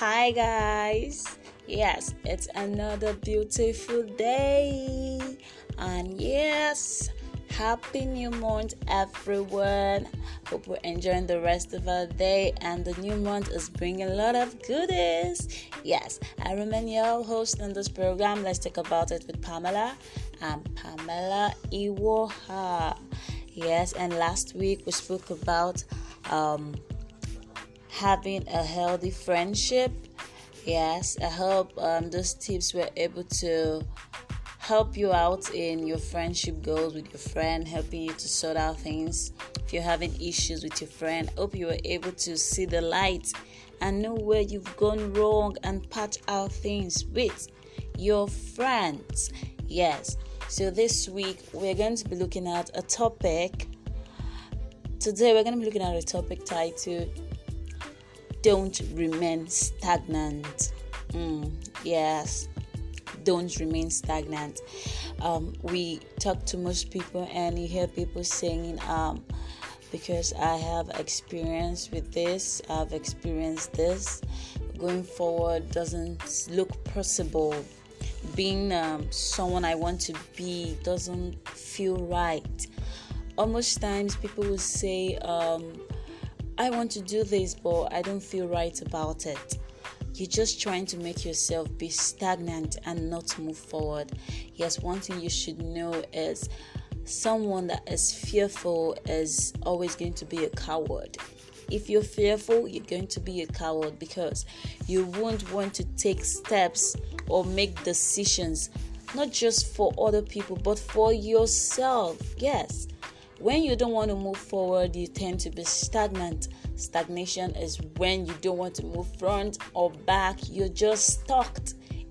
Hi guys, yes, it's another beautiful day, and yes, happy new month everyone. Hope we're enjoying the rest of our day, and the new month is bringing a lot of goodies. Yes, I remain your host on this program, Let's Talk About It with Pamela. I'm Pamela Iwoha. Yes, and last week we spoke about having a healthy friendship. Yes, I hope those tips were able to help you out in your friendship goals with your friend, helping you to sort out things if you're having issues with your friend. Hope you were able to see the light and know where you've gone wrong and patch out things with your friends. Yes, so this week we're going to be looking at a topic. Today we're going to be looking at a topic titled Don't Remain Stagnant. Yes, don't remain stagnant. We talk to most people and you hear people saying, because I have experience with this, I've experienced this, going forward doesn't look possible. Being someone I want to be doesn't feel right. Almost times people will say, I want to do this, but I don't feel right about it. You're just trying to make yourself be stagnant and not move forward. Yes, one thing you should know is someone that is fearful is always going to be a coward. If you're fearful, you're going to be a coward because you won't want to take steps or make decisions, not just for other people, but for yourself. Yes. When you don't want to move forward, you tend to be stagnant. Stagnation is when you don't want to move front or back. You're just stuck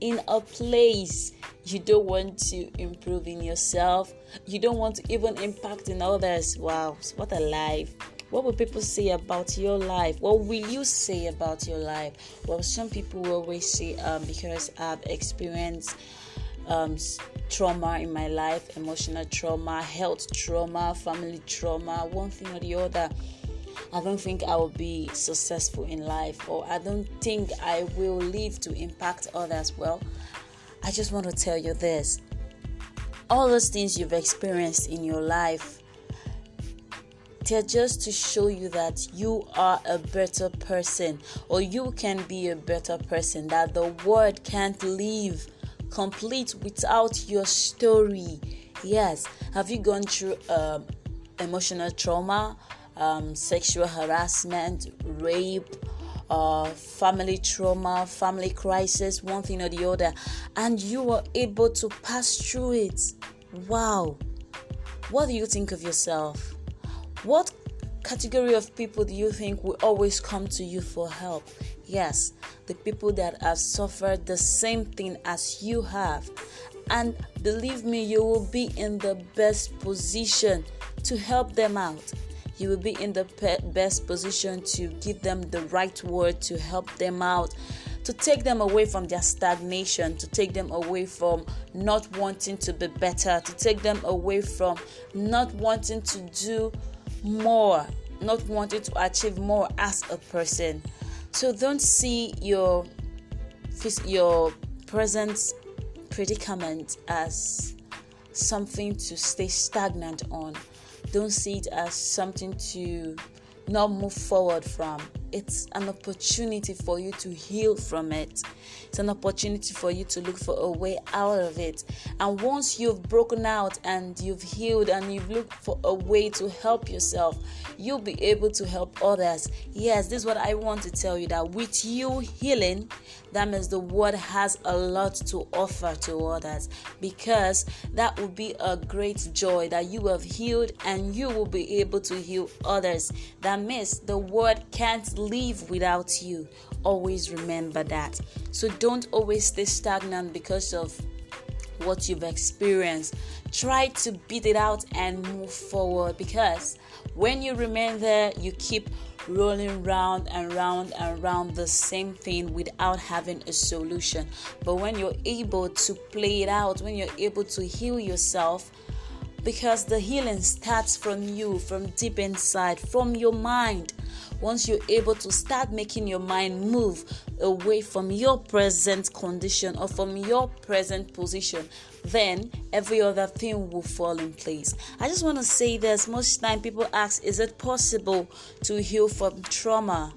in a place. You don't want to improve in yourself. You don't want to even impact in others. Wow, what a life. What will people say about your life? What will you say about your life? Well, some people will always say, because I've experienced trauma in my life, emotional trauma, health trauma, family trauma, one thing or the other, I don't think I will be successful in life, or I don't think I will live to impact others. Well, I just want to tell you this. All those things you've experienced in your life, they're just to show you that you are a better person, or you can be a better person, that the world can't live complete without your story. Yes, have you gone through emotional trauma, sexual harassment, rape, family trauma, family crisis, one thing or the other, and you were able to pass through it? Wow, what do you think of yourself? What category of people do you think will always come to you for help? Yes, the people that have suffered the same thing as you have. And believe me, you will be in the best position to help them out. You will be in the best position to give them the right word, to help them out, to take them away from their stagnation, to take them away from not wanting to be better, to take them away from not wanting to do more, not wanting to achieve more as a person. So don't see your present predicament as something to stay stagnant on. Don't see it as something to not move forward from. It's an opportunity for you to heal from it. It's an opportunity for you to look for a way out of it. And once you've broken out and you've healed and you've looked for a way to help yourself, you'll be able to help others. Yes, this is what I want to tell you, that with you healing, that means the world has a lot to offer to others, because that will be a great joy that you have healed and you will be able to heal others. That means the world can't live without you. Always remember that. So don't always stay stagnant because of what you've experienced. Try to beat it out and move forward, because when you remain there, you keep rolling round and round and round the same thing without having a solution. But when you're able to play it out, when you're able to heal yourself, because the healing starts from you, from deep inside, from your mind. Once you're able to start making your mind move away from your present condition or from your present position, then every other thing will fall in place. I just want to say this. Most time people ask, is it possible to heal from trauma?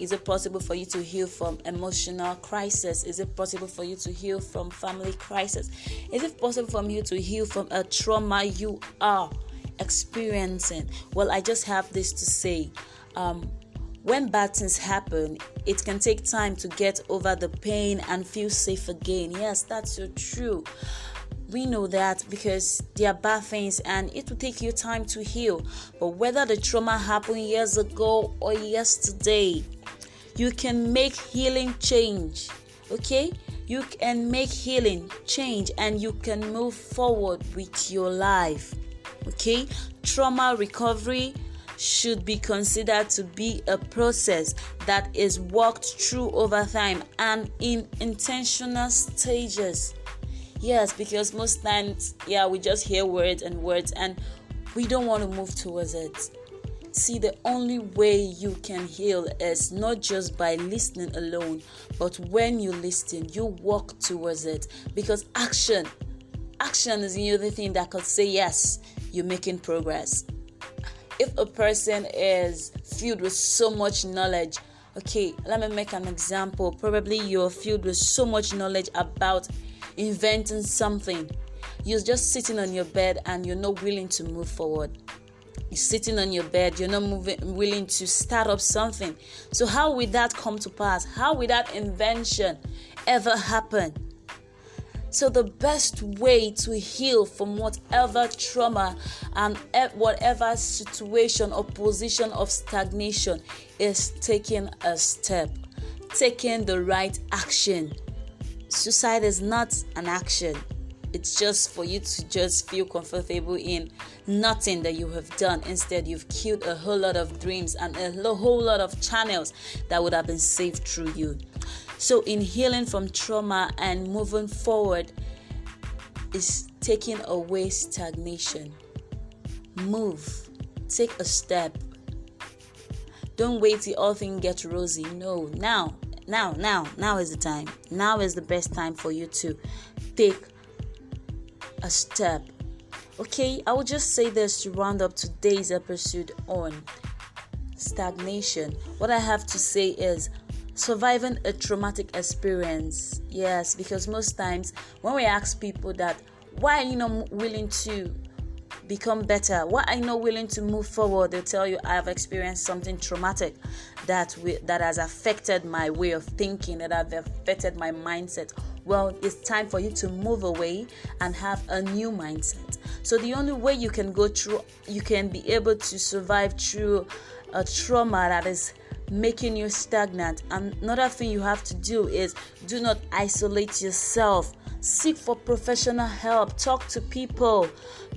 Is it possible for you to heal from emotional crisis? Is it possible for you to heal from family crisis? Is it possible for you to heal from a trauma you are experiencing? Well, I just have this to say. When bad things happen, it can take time to get over the pain and feel safe again. Yes, that's so true. We know that because they are bad things and it will take you time to heal. But whether the trauma happened years ago or yesterday, you can make healing change. Okay? You can make healing change and you can move forward with your life. Okay? Trauma recovery should be considered to be a process that is worked through over time and in intentional stages. Yes, because most times, we just hear words and we don't want to move towards it. See, the only way you can heal is not just by listening alone, but when you listen, you walk towards it. Because action is the only thing that could say, yes, you're making progress. If a person is filled with so much knowledge, okay, let me make an example. Probably you're filled with so much knowledge about inventing something. You're just sitting on your bed and you're not willing to move forward. You're sitting on your bed, you're not willing to start up something. So how will that come to pass? How will that invention ever happen? So the best way to heal from whatever trauma and whatever situation or position of stagnation is taking a step, taking the right action. Suicide is not an action. It's just for you to just feel comfortable in nothing that you have done. Instead, you've killed a whole lot of dreams and a whole lot of channels that would have been saved through you. So in healing from trauma and moving forward is taking away stagnation. Move. Take a step. Don't wait till all things get rosy. No. Now is the time. Now is the best time for you to take a step. Okay, I will just say this to round up today's episode on stagnation. What I have to say is surviving a traumatic experience. Yes, because most times when we ask people that, why are you not willing to become better? Why are you not willing to move forward? They'll tell you, I've experienced something traumatic that has affected my way of thinking, that has affected my mindset. Well, it's time for you to move away and have a new mindset. So the only way you can you can be able to survive through a trauma that is making you stagnant. Another thing you have to do is do not isolate yourself. Seek for professional help. Talk to people.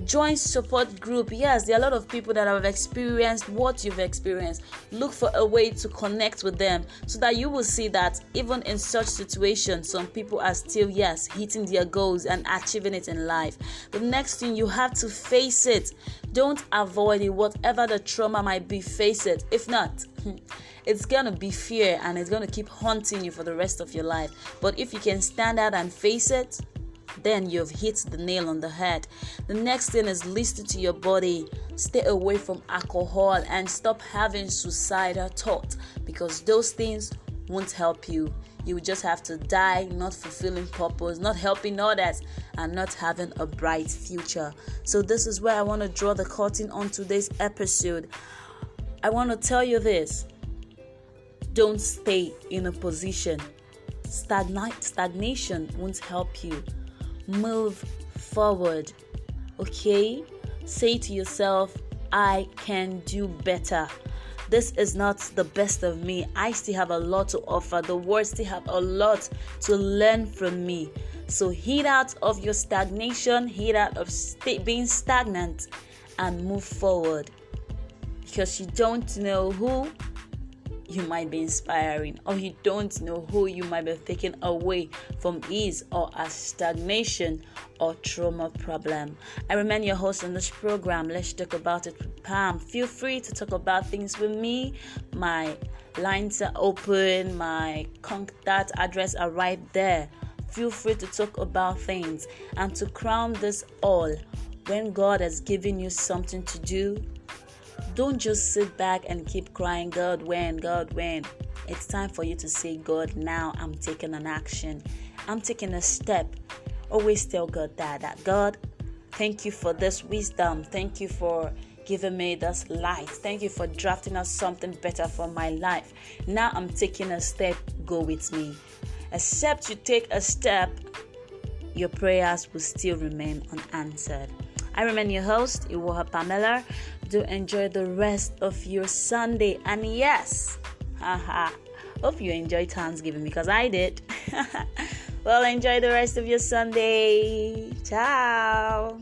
Join support group. Yes, there are a lot of people that have experienced what you've experienced. Look for a way to connect with them so that you will see that even in such situations, some people are still, hitting their goals and achieving it in life. The next thing, you have to face it. Don't avoid it. Whatever the trauma might be, face it. If not, it's going to be fear and it's going to keep haunting you for the rest of your life. But if you can stand out and face it, then you've hit the nail on the head. The next thing is listen to your body. Stay away from alcohol and stop having suicidal thoughts, because those things won't help you. You just have to die not fulfilling purpose, not helping others, and not having a bright future. So this is where I want to draw the curtain on today's episode. I want to tell you this. Don't stay in a position. Stagnation won't help you. Move forward. Okay? Say to yourself, I can do better. This is not the best of me. I still have a lot to offer. The world still have a lot to learn from me. So head out of your stagnation, head out of being stagnant, and move forward. Because you don't know who you might be inspiring, or you don't know who you might be taking away from ease or a stagnation or trauma problem. I remain your host on this program. Let's talk about it with Pam. Feel free to talk about things with me. My lines are open. My contact address are right there. Feel free to talk about things. And to crown this all, when God has given you something to do, don't just sit back and keep crying, God, when? God, when? It's time for you to say, God, now I'm taking an action. I'm taking a step. Always tell God that God, thank you for this wisdom. Thank you for giving me this light. Thank you for drafting us something better for my life. Now I'm taking a step. Go with me. Except you take a step, your prayers will still remain unanswered. I remain your host, Iwoha Pamela. Do enjoy the rest of your Sunday. And yes, hope you enjoyed Thanksgiving because I did. Well, enjoy the rest of your Sunday. Ciao.